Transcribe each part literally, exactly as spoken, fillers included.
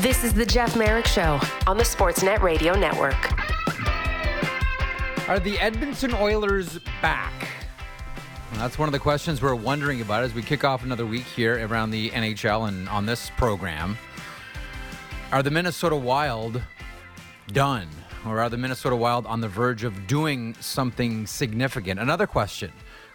This is the Jeff Merrick Show on the Sportsnet Radio Network. Are the Edmonton Oilers back? Well, that's one of the questions we're wondering about as we kick off another week here around the N H L and on this program. Are the Minnesota Wild done? Or are the Minnesota Wild on the verge of doing something significant? Another question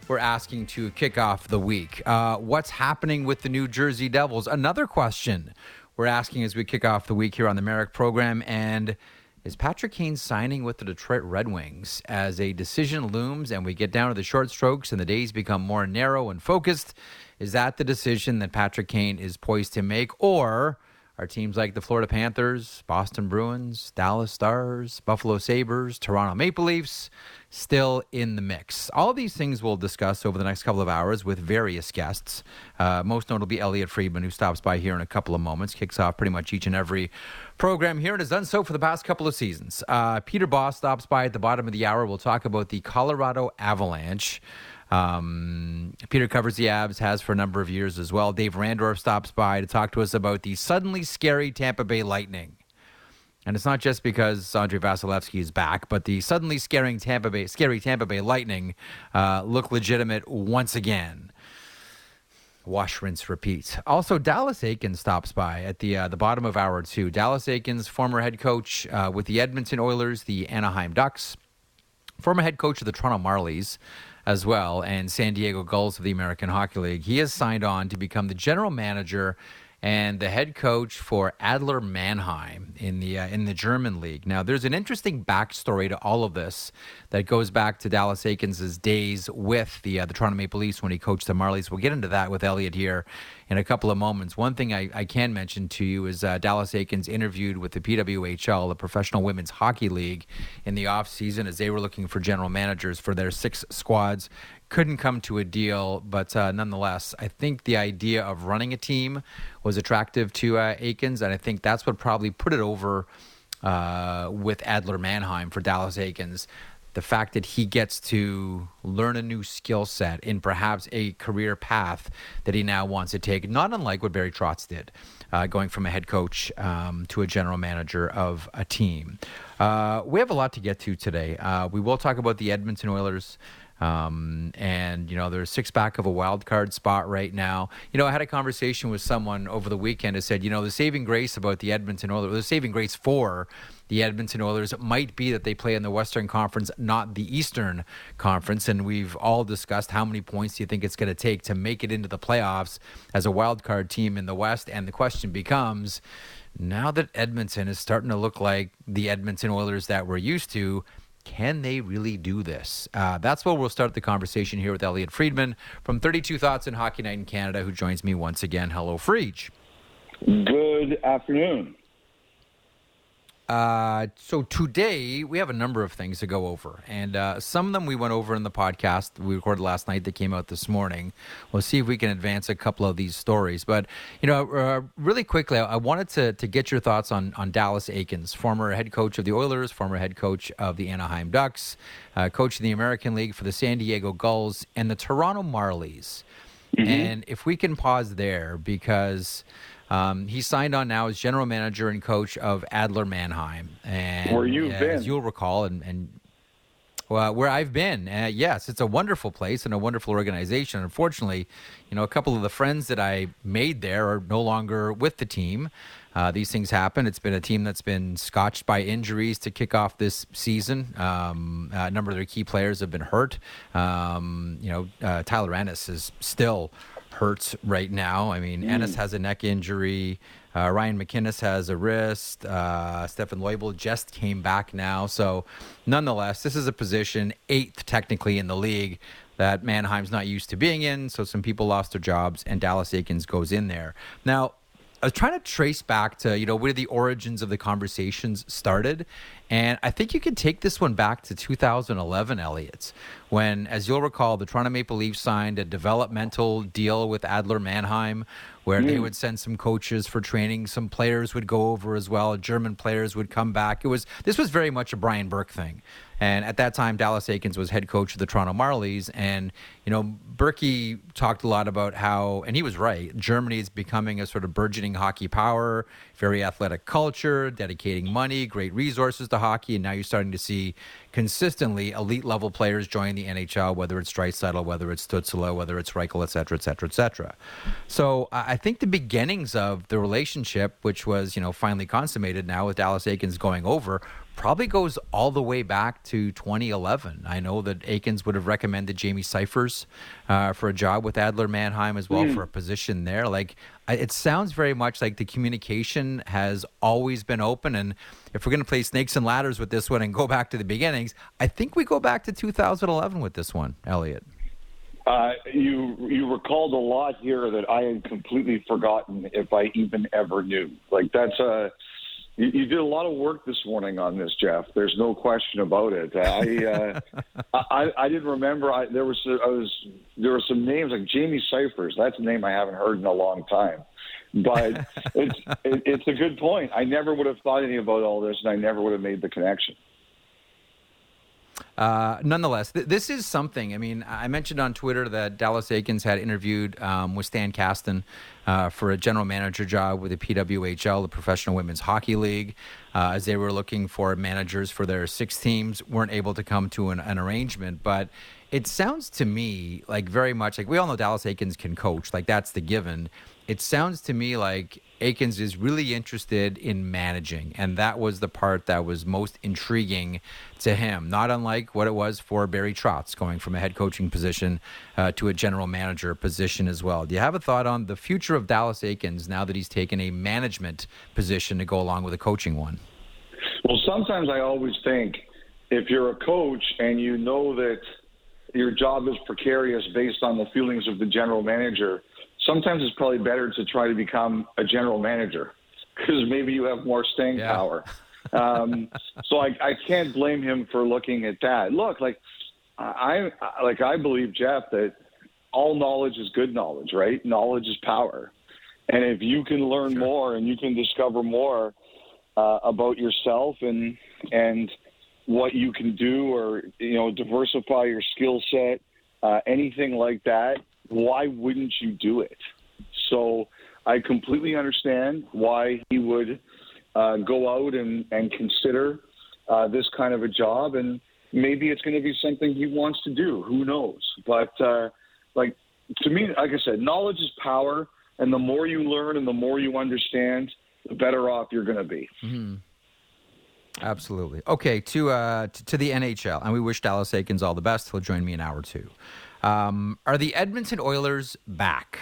we're asking to kick off the week. Uh, what's happening with the New Jersey Devils? Another question we're asking as we kick off the week here on the Merrick program. And is Patrick Kane signing with the Detroit Red Wings as a decision looms and we get down to the short strokes and the days become more narrow and focused? Is that the decision that Patrick Kane is poised to make? Or are teams like the Florida Panthers, Boston Bruins, Dallas Stars, Buffalo Sabres, Toronto Maple Leafs still in the mix? All these things we'll discuss over the next couple of hours with various guests. Uh, most notably Elliotte Friedman, who stops by here in a couple of moments, kicks off pretty much each and every program here and has done so for the past couple of seasons. Uh, Peter Baugh stops by at the bottom of the hour. We'll talk about the Colorado Avalanche. Um, Peter covers the Avs, has for a number of years as well. Dave Randorf stops by to talk to us about the suddenly scary Tampa Bay Lightning. And it's not just because Andrei Vasilevskiy is back, but the suddenly scaring Tampa Bay, scary Tampa Bay Lightning uh, look legitimate once again. Wash, rinse, repeat. Also, Dallas Eakins stops by at the uh, the bottom of hour two. Dallas Eakins, former head coach uh, with the Edmonton Oilers, the Anaheim Ducks, former head coach of the Toronto Marlies, as well, and San Diego Gulls of the American Hockey League. He has signed on to become the general manager and the head coach for Adler Mannheim in the uh, in the German league. Now, there's an interesting backstory to all of this that goes back to Dallas Eakins' days with the uh, the Toronto Maple Leafs when he coached the Marlies. We'll get into that with Elliot here in a couple of moments. One thing I, I can mention to you is uh, Dallas Eakins interviewed with the P W H L, the Professional Women's Hockey League, in the offseason as they were looking for general managers for their six squads. Couldn't come to a deal, but uh, nonetheless, I think the idea of running a team was attractive to uh, Eakins, and I think that's what probably put it over uh, with Adler Mannheim for Dallas Eakins. The fact that he gets to learn a new skill set in perhaps a career path that he now wants to take, not unlike what Barry Trotz did, uh, going from a head coach um, to a general manager of a team. Uh, we have a lot to get to today. Uh, we will talk about the Edmonton Oilers. Um, and, you know, they're six back of a wild card spot right now. You know, I had a conversation with someone over the weekend who said, you know, the saving grace about the Edmonton Oilers, the saving grace for the Edmonton Oilers might be that they play in the Western Conference, not the Eastern Conference. And we've all discussed how many points do you think it's going to take to make it into the playoffs as a wild card team in the West. And the question becomes, now that Edmonton is starting to look like the Edmonton Oilers that we're used to, can they really do this? Uh, that's where we'll start the conversation here with Elliotte Friedman from thirty-two Thoughts and Hockey Night in Canada, who joins me once again. Hello, Friedge. Good afternoon. Uh, so today we have a number of things to go over, and uh, some of them we went over in the podcast we recorded last night that came out this morning. We'll see if we can advance a couple of these stories. But, you know, uh, really quickly, I wanted to to get your thoughts on, on Dallas Eakins, former head coach of the Oilers, former head coach of the Anaheim Ducks, uh, coach of the American League for the San Diego Gulls and the Toronto Marlies. Mm-hmm. And if we can pause there, because Um, he signed on now as general manager and coach of Adler Mannheim. And where you've uh, been. As you'll recall, and, and well, where I've been, uh, yes, it's a wonderful place and a wonderful organization. Unfortunately, you know, a couple of the friends that I made there are no longer with the team. Uh, these things happen. It's been a team that's been scotched by injuries to kick off this season. Um, a number of their key players have been hurt. Um, you know, uh, Tyler Ennis is still hurts right now. I mean, mm. Ennis has a neck injury. Uh, Ryan McInnes has a wrist. Uh, Stefan Leubel just came back now. So nonetheless, this is a position, eighth technically in the league, that Mannheim's not used to being in. So some people lost their jobs, and Dallas Eakins goes in there. Now, I was trying to trace back to, you know, where the origins of the conversations started. And I think you can take this one back to two thousand eleven, Elliott, when, as you'll recall, the Toronto Maple Leafs signed a developmental deal with Adler Mannheim, where mm. they would send some coaches for training. Some players would go over as well. German players would come back. It was this was very much a Brian Burke thing. And at that time, Dallas Eakins was head coach of the Toronto Marlies. And, you know, Berkey talked a lot about how, and he was right, Germany is becoming a sort of burgeoning hockey power, very athletic culture, dedicating money, great resources to hockey. And now you're starting to see consistently elite-level players join the N H L, whether it's Draisaitl, whether it's Stützle, whether it's Reichel, et cetera, et cetera, et cetera. So I think the beginnings of the relationship, which was, you know, finally consummated now with Dallas Eakins going over, probably goes all the way back to twenty eleven. I know that Eakins would have recommended Jamie Cyphers uh, for a job with Adler Mannheim as well mm. for a position there. Like, it sounds very much like the communication has always been open. And if we're going to play snakes and ladders with this one and go back to the beginnings, I think we go back to two thousand eleven with this one, Elliotte. Uh, you you recalled a lot here that I had completely forgotten, if I even ever knew. Like, that's a... You, you did a lot of work this morning on this, Jeff. There's no question about it. I uh, I, I didn't remember. I, there was I was there were some names like Jamie Cyphers. That's a name I haven't heard in a long time. But it's it, it's a good point. I never would have thought any about all this, and I never would have made the connection. Uh, nonetheless, th- this is something. I mean, I mentioned on Twitter that Dallas Eakins had interviewed um, with Stan Kasten uh, for a general manager job with the P W H L, the Professional Women's Hockey League, uh, as they were looking for managers for their six teams, weren't able to come to an, an arrangement. But it sounds to me like very much like we all know Dallas Eakins can coach. Like, that's the given. It sounds to me like Eakins is really interested in managing, and that was the part that was most intriguing to him, not unlike what it was for Barry Trotz, going from a head coaching position uh, to a general manager position as well. Do you have a thought on the future of Dallas Eakins now that he's taken a management position to go along with a coaching one? Well, sometimes I always think if you're a coach and you know that your job is precarious based on the feelings of the general manager, sometimes it's probably better to try to become a general manager because maybe you have more staying yeah. power. Um, so I, I can't blame him for looking at that. Look, like I, I like I believe, Jeff, that all knowledge is good knowledge, right? Knowledge is power. And if you can learn sure. more and you can discover more uh, about yourself and and what you can do, or, you know, diversify your skill set, uh, anything like that, why wouldn't you do it? So I completely understand why he would uh, go out and, and consider uh, this kind of a job, and maybe it's going to be something he wants to do. Who knows? But, uh, like, to me, like I said, knowledge is power, and the more you learn and the more you understand, the better off you're going to be. Mm-hmm. Absolutely. Okay, to, uh, to to the N H L, and we wish Dallas Eakins all the best. He'll join me in hour two. Um, are the Edmonton Oilers back?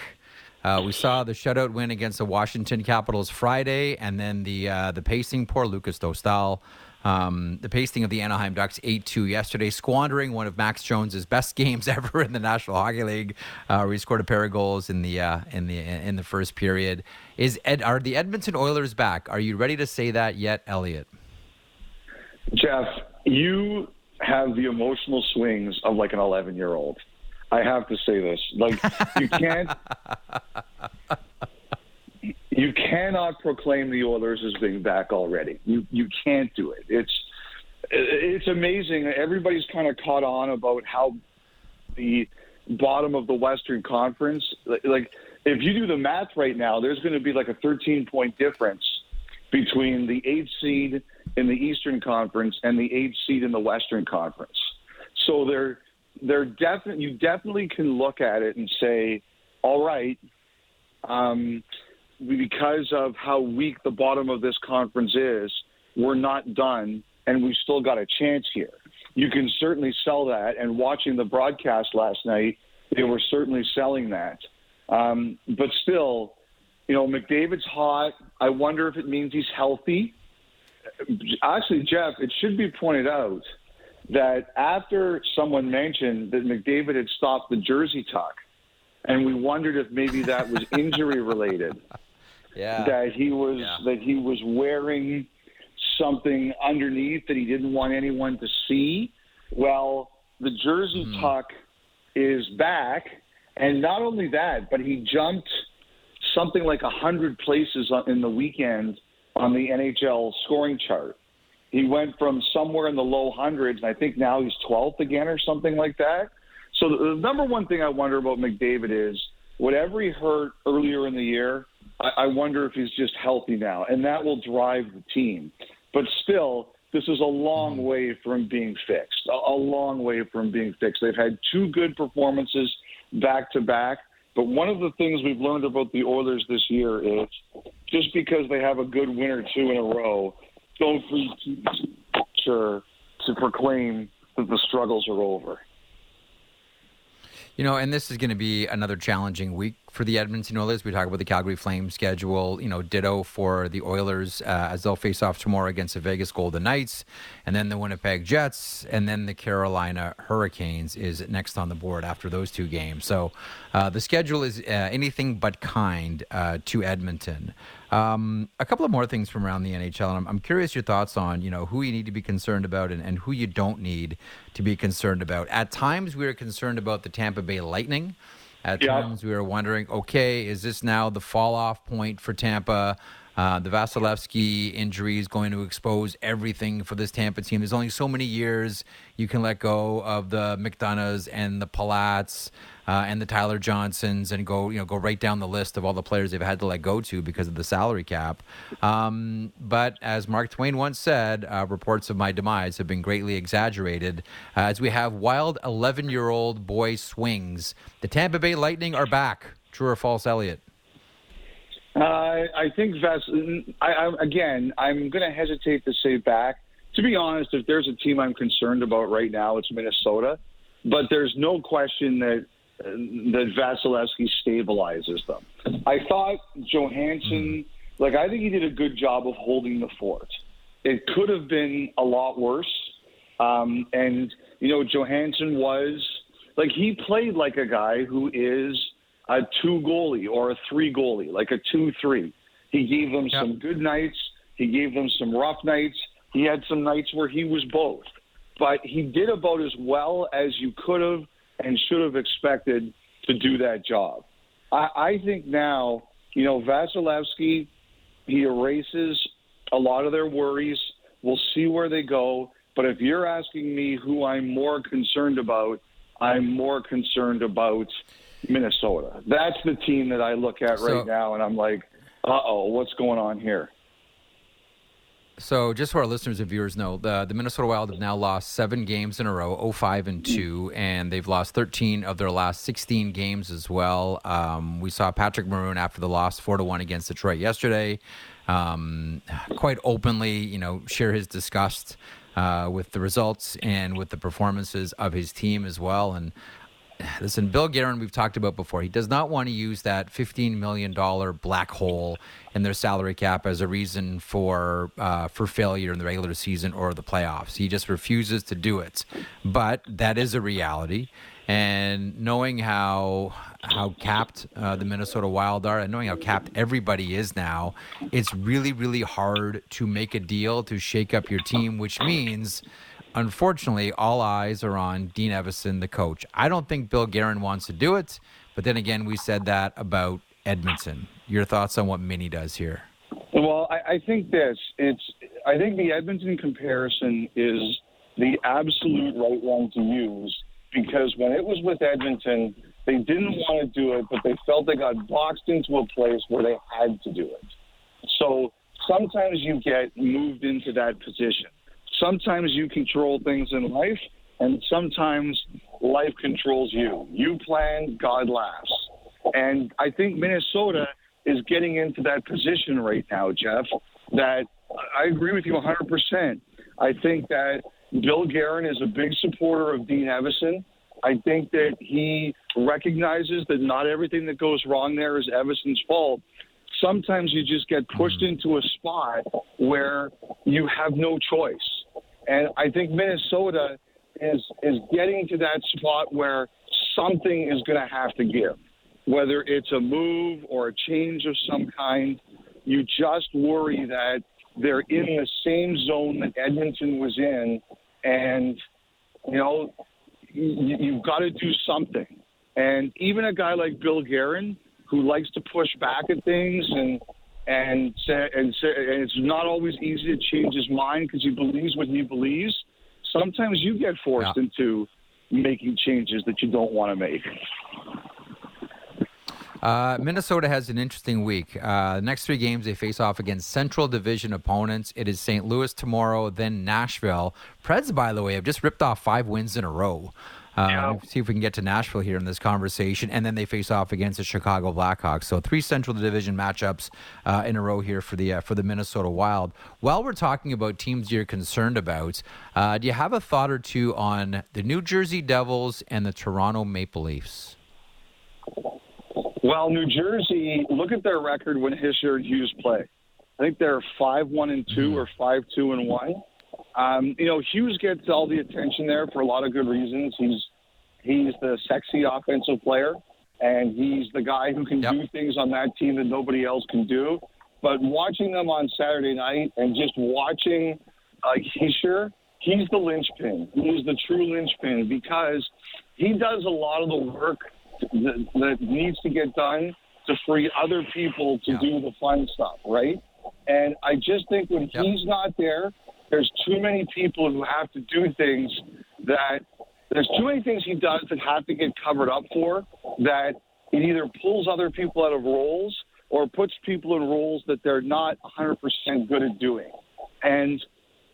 Uh, we saw the shutout win against the Washington Capitals Friday, and then the uh, the pacing, poor Lucas Dostal, um, the pacing of the Anaheim Ducks eight two yesterday, squandering one of Max Jones's best games ever in the National Hockey League, uh, where he scored a pair of goals in the uh, in the in the first period. Is Ed, are the Edmonton Oilers back? Are you ready to say that yet, Elliotte? Jeff, you have the emotional swings of like an eleven-year-old. I have to say this. Like, you can't, you cannot proclaim the Oilers as being back already. You you can't do it. It's it's amazing. Everybody's kind of caught on about how the bottom of the Western Conference. Like, if you do the math right now, there's going to be like a thirteen-point difference between the eighth seed in the Eastern Conference and the eighth seed in the Western Conference. So they're. They're definitely you definitely can look at it and say, all right, um, because of how weak the bottom of this conference is, we're not done, and we've still got a chance here. You can certainly sell that, and watching the broadcast last night, they were certainly selling that. Um, but still, you know, McDavid's hot. I wonder if it means he's healthy. Actually, Jeff, it should be pointed out that after someone mentioned that McDavid had stopped the jersey tuck, and we wondered if maybe that was injury related, yeah. that he was yeah. that he was wearing something underneath that he didn't want anyone to see. Well, the jersey mm. tuck is back, and not only that, but he jumped something like a hundred places in the weekend on the N H L scoring chart. He went from somewhere in the low hundreds, and I think now he's twelfth again or something like that. So the, the number one thing I wonder about McDavid is whatever he hurt earlier in the year, I, I wonder if he's just healthy now, and that will drive the team. But still, this is a long way from being fixed, a, a long way from being fixed. They've had two good performances back-to-back, but one of the things we've learned about the Oilers this year is just because they have a good win or two in a row, don't feature to proclaim that the struggles are over. You know, and this is going to be another challenging week for the Edmonton Oilers. We talk about the Calgary Flames schedule, you know, ditto for the Oilers uh, as they'll face off tomorrow against the Vegas Golden Knights, and then the Winnipeg Jets, and then the Carolina Hurricanes is next on the board after those two games. So uh, the schedule is uh, anything but kind uh, to Edmonton. Um, a couple of more things from around the N H L, and I'm, I'm curious your thoughts on, you know, who you need to be concerned about and, and who you don't need to be concerned about. At times, we were concerned about the Tampa Bay Lightning. At yeah. times, we were wondering, okay, is this now the fall-off point for Tampa? Uh, the Vasilevskiy injury is going to expose everything for this Tampa team. There's only so many years you can let go of the McDonoughs and the Palats. Uh, and the Tyler Johnsons, and go you know go right down the list of all the players they've had to let go to because of the salary cap. Um, but as Mark Twain once said, uh, reports of my demise have been greatly exaggerated. Uh, as we have wild eleven-year-old boy swings, the Tampa Bay Lightning are back. True or false, Elliott? Uh, I think that's I, I, again. I'm going to hesitate to say back. To be honest, if there's a team I'm concerned about right now, it's Minnesota. But there's no question that. that Vasilevskiy stabilizes them. I thought Johansson, like, I think he did a good job of holding the fort. It could have been a lot worse. Um, and, you know, Johansson was, like, he played like a guy who is a two-goalie or a three-goalie, like a two three. He gave them yeah. some good nights. He gave them some rough nights. He had some nights where he was both. But he did about as well as you could have and should have expected to do that job. I, I think now, you know, Vasilevskiy, he erases a lot of their worries. We'll see where they go. But if you're asking me who I'm more concerned about, I'm more concerned about Minnesota. That's the team that I look at so, right now, and I'm like, uh-oh, what's going on here? So just so our listeners and viewers know, the, the Minnesota Wild have now lost seven games in a row, oh five and two, and they've lost thirteen of their last sixteen games as well. Um, we saw Patrick Maroon after the loss four to one against Detroit yesterday um, quite openly, you know, share his disgust uh, with the results and with the performances of his team as well. And listen, Bill Guerin, we've talked about before, he does not want to use that fifteen million dollars black hole in their salary cap as a reason for uh, for failure in the regular season or the playoffs. He just refuses to do it. But that is a reality. And knowing how how capped uh, the Minnesota Wild are and knowing how capped everybody is now, it's really, really hard to make a deal to shake up your team, which means... unfortunately, all eyes are on Dean Evason, the coach. I don't think Bill Guerin wants to do it, but then again, we said that about Edmonton. Your thoughts on what Minnie does here? Well, I, I think this. It's. I think the Edmonton comparison is the absolute right one to use because when it was with Edmonton, they didn't want to do it, but they felt they got boxed into a place where they had to do it. So sometimes you get moved into that position. Sometimes you control things in life, and sometimes life controls you. You plan, God laughs. And I think Minnesota is getting into that position right now, Jeff, that I agree with you one hundred percent. I think that Bill Guerin is a big supporter of Dean Evason. I think that he recognizes that not everything that goes wrong there is Evason's fault. Sometimes you just get pushed into a spot where you have no choice. And I think Minnesota is is getting to that spot where something is going to have to give, whether it's a move or a change of some kind. You just worry that they're in the same zone that Edmonton was in, and, you know, you, you've got to do something. And even a guy like Bill Guerin, who likes to push back at things and and say, and, say, and it's not always easy to change his mind because he believes what he believes. Sometimes you get forced yeah. into making changes that you don't want to make. Uh, Minnesota has an interesting week. Uh, the next three games, they face off against Central Division opponents. It is Saint Louis tomorrow, then Nashville. Preds, by the way, have just ripped off five wins in a row. Uh, yeah. See if we can get to Nashville here in this conversation. And then they face off against the Chicago Blackhawks. So three Central Division matchups uh, in a row here for the uh, for the Minnesota Wild. While we're talking about teams you're concerned about, uh, do you have a thought or two on the New Jersey Devils and the Toronto Maple Leafs? Well, New Jersey, look at their record when Hischier and Hughes play. I think they're five one and two mm-hmm. or five two and one. Um, you know, Hughes gets all the attention there for a lot of good reasons. He's he's the sexy offensive player, and he's the guy who can yep. do things on that team that nobody else can do. But watching them on Saturday night and just watching uh, Hischier, he's the linchpin. He's the true linchpin because he does a lot of the work that, that needs to get done to free other people to yeah. do the fun stuff, right? And I just think when yep. he's not there, there's too many people who have to do things that there's too many things he does that have to get covered up for that it either pulls other people out of roles or puts people in roles that they're not one hundred percent good at doing. And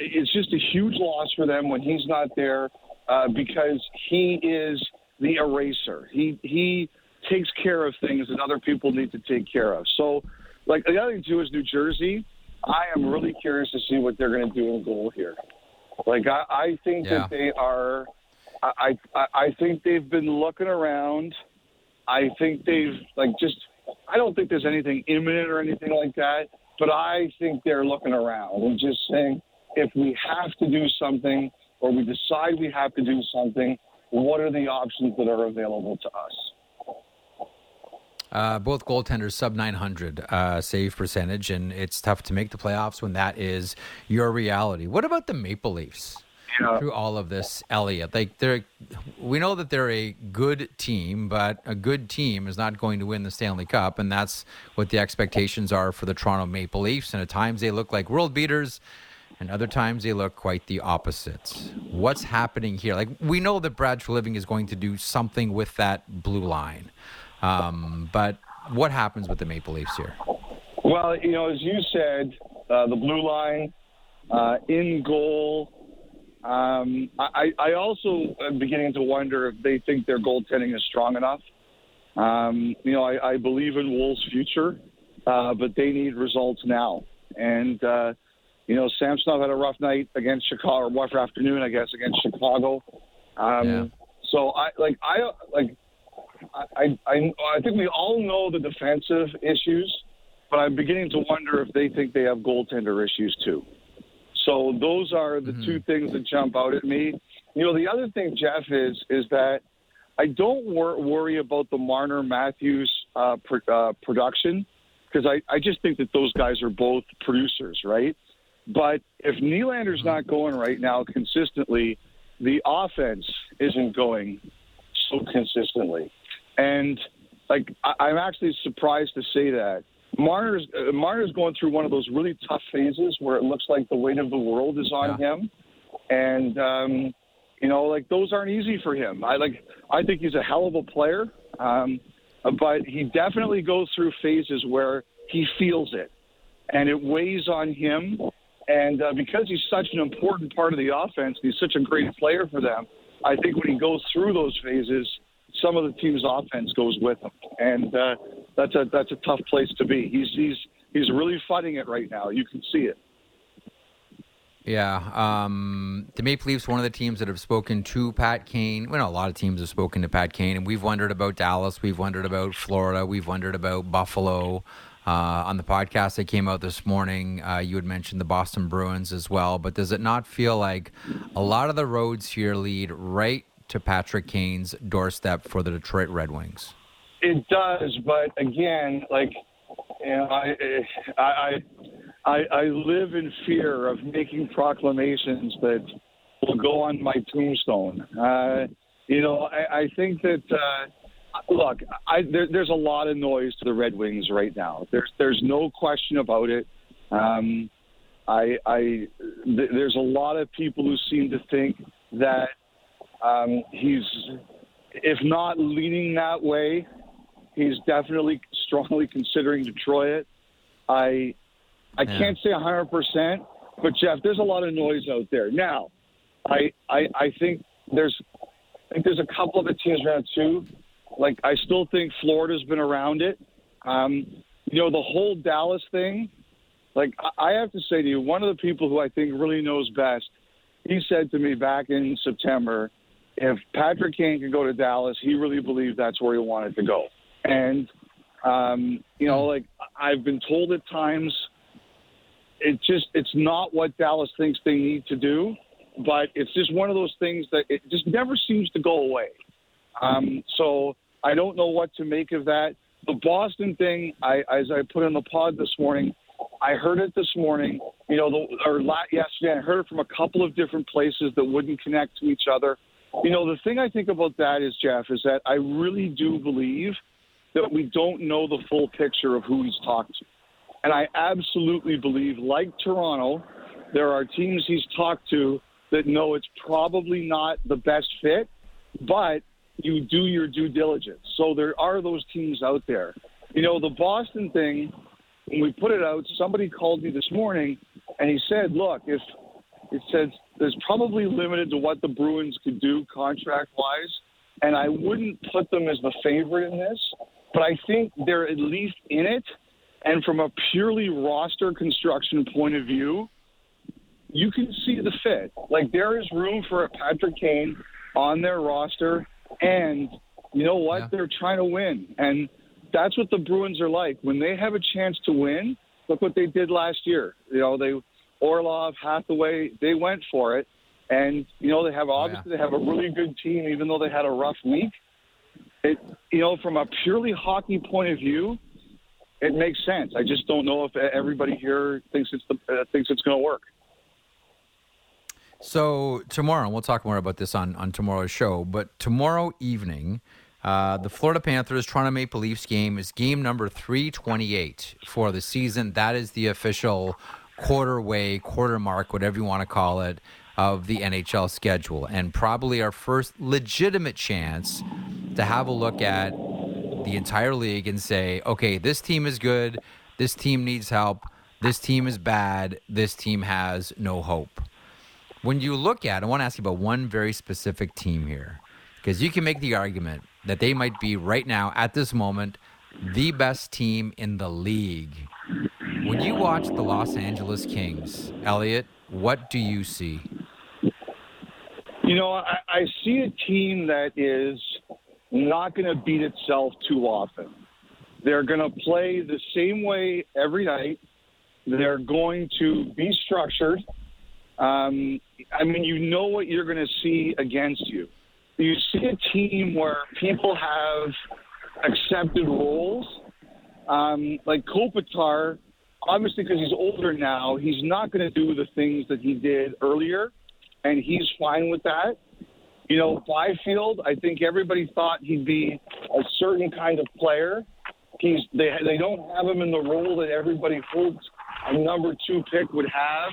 it's just a huge loss for them when he's not there uh, because he is the eraser. He, he takes care of things that other people need to take care of. So, like, the other thing, too, is New Jersey. I am really curious to see what they're going to do in goal here. Like, I, I think yeah. that they are I, – I, I think they've been looking around. I think they've, like, just – I don't think there's anything imminent or anything like that, but I think they're looking around and just saying, if we have to do something or we decide we have to do something, what are the options that are available to us? Uh, both goaltenders sub nine hundred uh, save percentage, and it's tough to make the playoffs when that is your reality. What about the Maple Leafs? Yeah. Through all of this, Elliotte, like they're, we know that they're a good team, but a good team is not going to win the Stanley Cup, and that's what the expectations are for the Toronto Maple Leafs. And at times they look like world beaters, and other times they look quite the opposite. What's happening here? Like, we know that Brad Treliving is going to do something with that blue line. Um, but what happens with the Maple Leafs here? Well, you know, as you said, uh, the blue line, uh, in goal. Um, I, I also am beginning to wonder if they think their goaltending is strong enough. Um, you know, I, I believe in Wool's future, uh, but they need results now. And, uh, you know, Samsonov had a rough night against Chicago, or rough afternoon, I guess, against Chicago. Um, yeah. So, I like, I like... I, I I think we all know the defensive issues, but I'm beginning to wonder if they think they have goaltender issues too. So those are the mm-hmm. two things that jump out at me. You know, the other thing, Jeff, is is that I don't wor- worry about the Marner Matthews uh, pr- uh, production because I, I just think that those guys are both producers, right? But if Nylander's not going right now consistently, the offense isn't going so consistently. And, like, I, I'm actually surprised to say that. Marner's, uh, Marner's going through one of those really tough phases where it looks like the weight of the world is on yeah. him. And, um, you know, like, those aren't easy for him. I, like, I think he's a hell of a player. Um, but he definitely goes through phases where he feels it. And it weighs on him. And uh, because he's such an important part of the offense, he's such a great player for them, I think when he goes through those phases – some of the team's offense goes with him, and uh, that's a that's a tough place to be. He's he's he's really fighting it right now. You can see it. Yeah, um, the Maple Leafs, one of the teams that have spoken to Pat Kane. Well, a lot of teams have spoken to Pat Kane, and we've wondered about Dallas, we've wondered about Florida, we've wondered about Buffalo. Uh, on the podcast that came out this morning, uh, you had mentioned the Boston Bruins as well. But does it not feel like a lot of the roads here lead right to Patrick Kane's doorstep for the Detroit Red Wings? It does, but again, like, you know, I, I I I live in fear of making proclamations that will go on my tombstone. Uh, you know, I, I think that uh, Look, I, there, there's a lot of noise to the Red Wings right now. There's there's no question about it. Um, I, I th- there's a lot of people who seem to think that um, he's, if not leaning that way, he's definitely strongly considering Detroit. I I yeah. can't say one hundred percent, but Jeff, there's a lot of noise out there now. I I, I think there's I think there's a couple of the teams around too. Like, I still think Florida's been around it. Um, you know, the whole Dallas thing, like, I have to say to you, one of the people who I think really knows best, he said to me back in September, if Patrick Kane could go to Dallas, he really believed that's where he wanted to go. And, um, you know, like, I've been told at times, it just, it's not what Dallas thinks they need to do, but it's just one of those things that it just never seems to go away. Um, so I don't know what to make of that. The Boston thing, I, as I put in the pod this morning, I heard it this morning, you know, the, or yesterday, I heard it from a couple of different places that wouldn't connect to each other. You know, the thing I think about that is, Jeff, is that I really do believe that we don't know the full picture of who he's talked to. And I absolutely believe, like Toronto, there are teams he's talked to that know it's probably not the best fit, but you do your due diligence. So there are those teams out there. You know, the Boston thing, when we put it out, somebody called me this morning and he said, look, if it says there's probably limited to what the Bruins could do contract wise. And I wouldn't put them as the favorite in this, but I think they're at least in it. And from a purely roster construction point of view, you can see the fit. Like, there is room for a Patrick Kane on their roster. And you know what? Yeah. They're trying to win. And that's what the Bruins are like. When they have a chance to win, look what they did last year. You know, they Orlov, Hathaway, they went for it. And, you know, they have obviously yeah. they have a really good team, even though they had a rough week. It, you know, from a purely hockey point of view, it makes sense. I just don't know if everybody here thinks it's the, uh, thinks it's going to work. So tomorrow, and we'll talk more about this on, on tomorrow's show, but tomorrow evening, uh, the Florida Panthers, Toronto Maple Leafs game is game number three twenty-eight for the season. That is the official quarter way, quarter mark, whatever you want to call it, of the N H L schedule. And probably our first legitimate chance to have a look at the entire league and say, okay, this team is good, this team needs help, this team is bad, this team has no hope. When you look at, I want to ask you about one very specific team here, because you can make the argument that they might be right now, at this moment, the best team in the league. When you watch the Los Angeles Kings, Elliotte, what do you see? You know, I, I see a team that is not going to beat itself too often. They're going to play the same way every night. They're going to be structured. Um, I mean, you know what you're going to see against you. You see a team where people have accepted roles. Um, like Kopitar, obviously because he's older now, he's not going to do the things that he did earlier, and he's fine with that. You know, Byfield, I think everybody thought he'd be a certain kind of player. He's they they don't have him in the role that everybody hoped a number two pick would have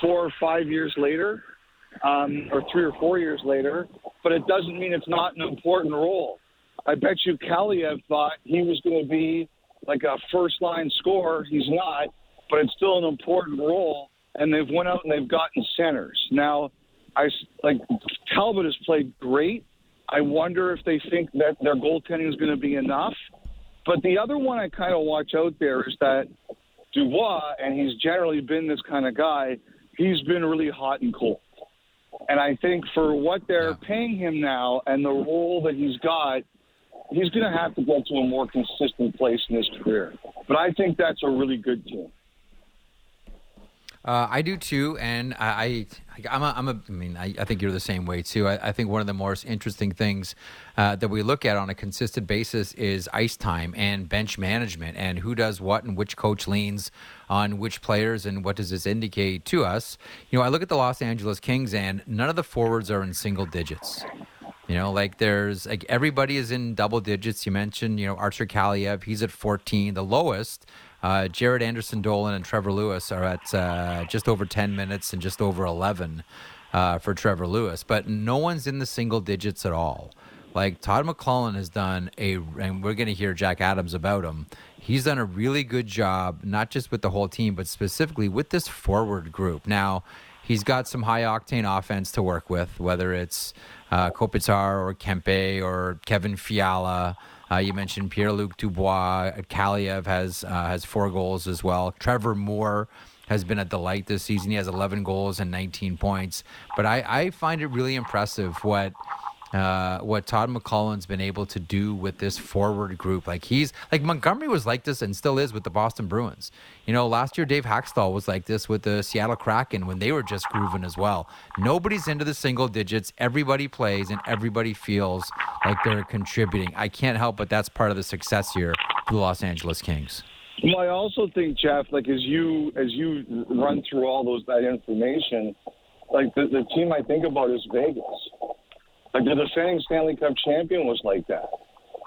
four or five years later, um, or three or four years later, but it doesn't mean it's not an important role. I bet you Kaliyev thought he was going to be like a first-line scorer. He's not, but it's still an important role, and they've went out and they've gotten centers. Now, I, like Talbot has played great. I wonder if they think that their goaltending is going to be enough. But the other one I kind of watch out there is that Dubois, and he's generally been this kind of guy, he's been really hot and cold. And I think for what they're yeah. paying him now and the role that he's got, he's going to have to go to a more consistent place in his career. But I think that's a really good team. Uh, I do too, and I, I, I'm a, I'm a, I mean, I, I think you're the same way too. I, I think one of the most interesting things uh, that we look at on a consistent basis is ice time and bench management and who does what and which coach leans on which players and what does this indicate to us. You know, I look at the Los Angeles Kings and none of the forwards are in single digits. You know, like there's like everybody is in double digits. You mentioned, you know, Arthur Kaliyev, he's at fourteen, the lowest. Uh, Jared Anderson Dolan and Trevor Lewis are at uh, just over ten minutes and just over eleven uh, for Trevor Lewis. But no one's in the single digits at all. Like Todd McLellan has done a, and we're going to hear Jack Adams about him. He's done a really good job, not just with the whole team, but specifically with this forward group. Now, he's got some high-octane offense to work with, whether it's uh, Kopitar or Kempe or Kevin Fiala. Uh, you mentioned Pierre-Luc Dubois. Kaliev has uh, has four goals as well. Trevor Moore has been a delight this season. He has eleven goals and nineteen points. But I, I find it really impressive what uh, what Todd McLellan's been able to do with this forward group. Like he's like Montgomery was like this and still is with the Boston Bruins. You know, last year Dave Haxtell was like this with the Seattle Kraken when they were just grooving as well. Nobody's into the single digits. Everybody plays and everybody feels like they're contributing. I can't help but that's part of the success here for the Los Angeles Kings. Well, I also think, Jeff, like as you as you run through all those that information, like the, the team I think about is Vegas. Like the defending Stanley Cup champion was like that.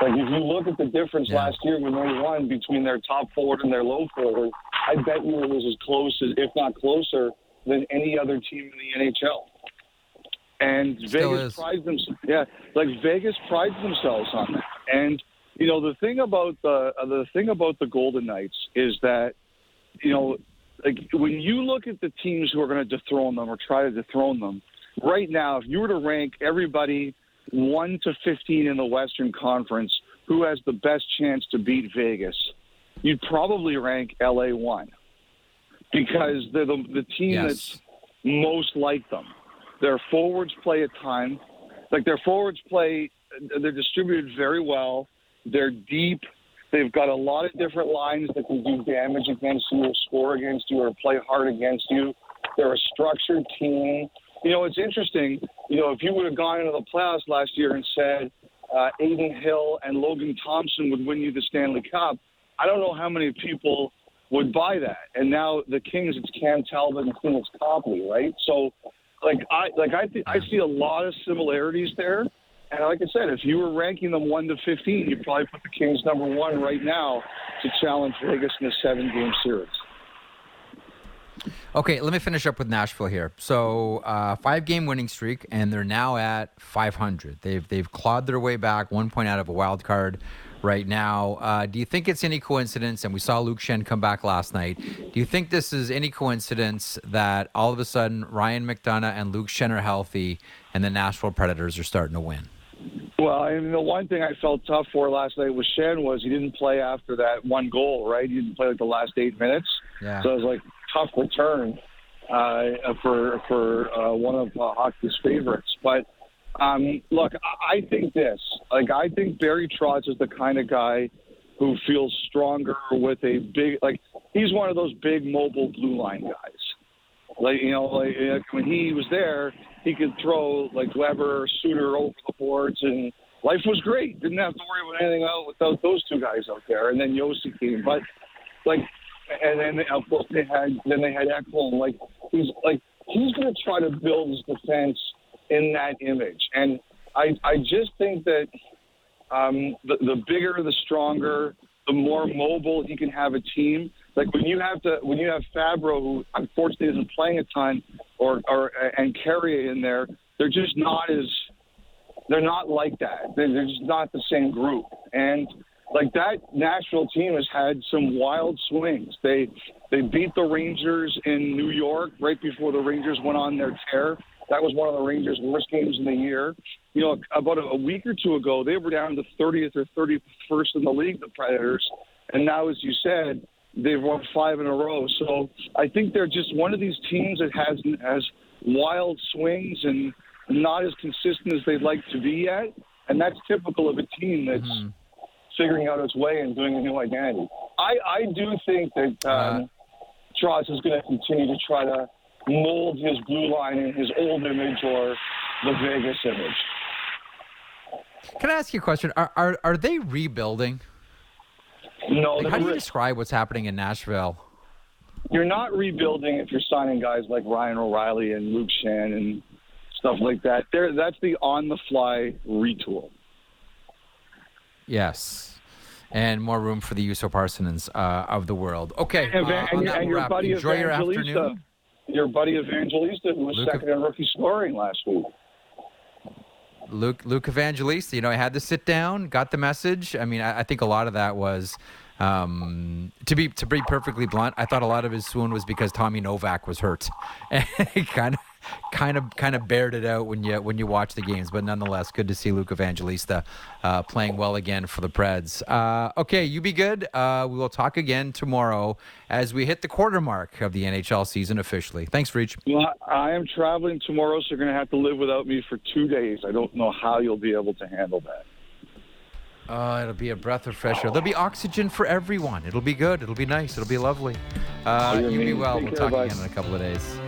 Like if you look at the difference yeah. last year when they won between their top forward and their low forward, I bet you it was as close as, if not closer, than any other team in the N H L. And Still Vegas is. prides themselves. Yeah, like Vegas prides themselves on that. And you know the thing about the uh, the thing about the Golden Knights is that you know like when you look at the teams who are going to dethrone them or try to dethrone them. Right now, if you were to rank everybody one to fifteen in the Western Conference, who has the best chance to beat Vegas, you'd probably rank L A one because they're the, the team yes. that's most like them. Their forwards play a ton. Like their forwards play, they're distributed very well. They're deep. They've got a lot of different lines that can do damage against you or score against you or play hard against you. They're a structured team. You know, it's interesting, you know, if you would have gone into the playoffs last year and said uh, Adin Hill and Logan Thompson would win you the Stanley Cup, I don't know how many people would buy that. And now the Kings, it's Cam Talbot and Phoenix Copley, right? So, like, I like I, th- I see a lot of similarities there. And like I said, if you were ranking them one to fifteen, you'd probably put the Kings number one right now to challenge Vegas in a seven-game series. Okay, let me finish up with Nashville here. So, uh, five-game winning streak, and they're now at five hundred. They've they've clawed their way back, one point out of a wild card right now. Uh, do you think it's any coincidence, and we saw Luke Schenn come back last night, do you think this is any coincidence that all of a sudden Ryan McDonagh and Luke Schenn are healthy and the Nashville Predators are starting to win? Well, I mean, the one thing I felt tough for last night with Schenn was he didn't play after that one goal, right? He didn't play like the last eight minutes. Yeah. So I was like, tough return uh, for for uh, one of uh, hockey's favorites. But, um, look, I think this. Like, I think Barry Trotz is the kind of guy who feels stronger with a big – like, he's one of those big mobile blue line guys. Like, you know, like when he was there, he could throw, like, Weber, Suter over the boards, and life was great. Didn't have to worry about anything else without those two guys out there. And then Yossi came. But, like – and then they, of course they had then they had Ekholm. Like he's like he's going to try to build his defense in that image, and I I just think that um, the the bigger, the stronger, the more mobile he can have a team. Like when you have to when you have Fabro, who unfortunately isn't playing a ton, or or and Carrier in there, they're just not as they're not like that. They're, they're just not the same group, and. Like, that Nashville team has had some wild swings. They they beat the Rangers in New York right before the Rangers went on their tear. That was one of the Rangers' worst games in the year. You know, about a, a week or two ago, they were down to thirtieth or thirty-first in the league, the Predators. And now, as you said, they've won five in a row. So I think they're just one of these teams that has, has wild swings and not as consistent as they'd like to be yet. And that's typical of a team that's mm-hmm. – figuring out its way and doing a new identity. I, I do think that um, uh, Trotz is going to continue to try to mold his blue line in his old image or the Vegas image. Can I ask you a question? Are are, are they rebuilding? No. Like, how do you re- describe what's happening in Nashville? You're not rebuilding if you're signing guys like Ryan O'Reilly and Luke Schenn and stuff like that. There, that's the on-the-fly retool. Yes, and more room for the Juuso Parsons uh, of the world. Okay, and, uh, and, and your buddy Enjoy Evangelista, your afternoon. Your buddy Evangelista, who was Luke, second in rookie scoring last week. Luke Luke Evangelista, you know, I had to sit down, got the message. I mean, I, I think a lot of that was, um, to be to be perfectly blunt, I thought a lot of his swoon was because Tommy Novak was hurt, and he kind of kind of kind of bared it out when you when you watch the games. But nonetheless, good to see Luke Evangelista uh, playing well again for the Preds. Uh, okay, you be good. Uh, we will talk again tomorrow as we hit the quarter mark of the N H L season officially. Thanks, Freach. Well, I am traveling tomorrow, so you're going to have to live without me for two days. I don't know how you'll be able to handle that. Uh, it'll be a breath of fresh air. There'll be oxygen for everyone. It'll be good. It'll be nice. It'll be lovely. Uh, you be well. We'll talk again in a couple of days.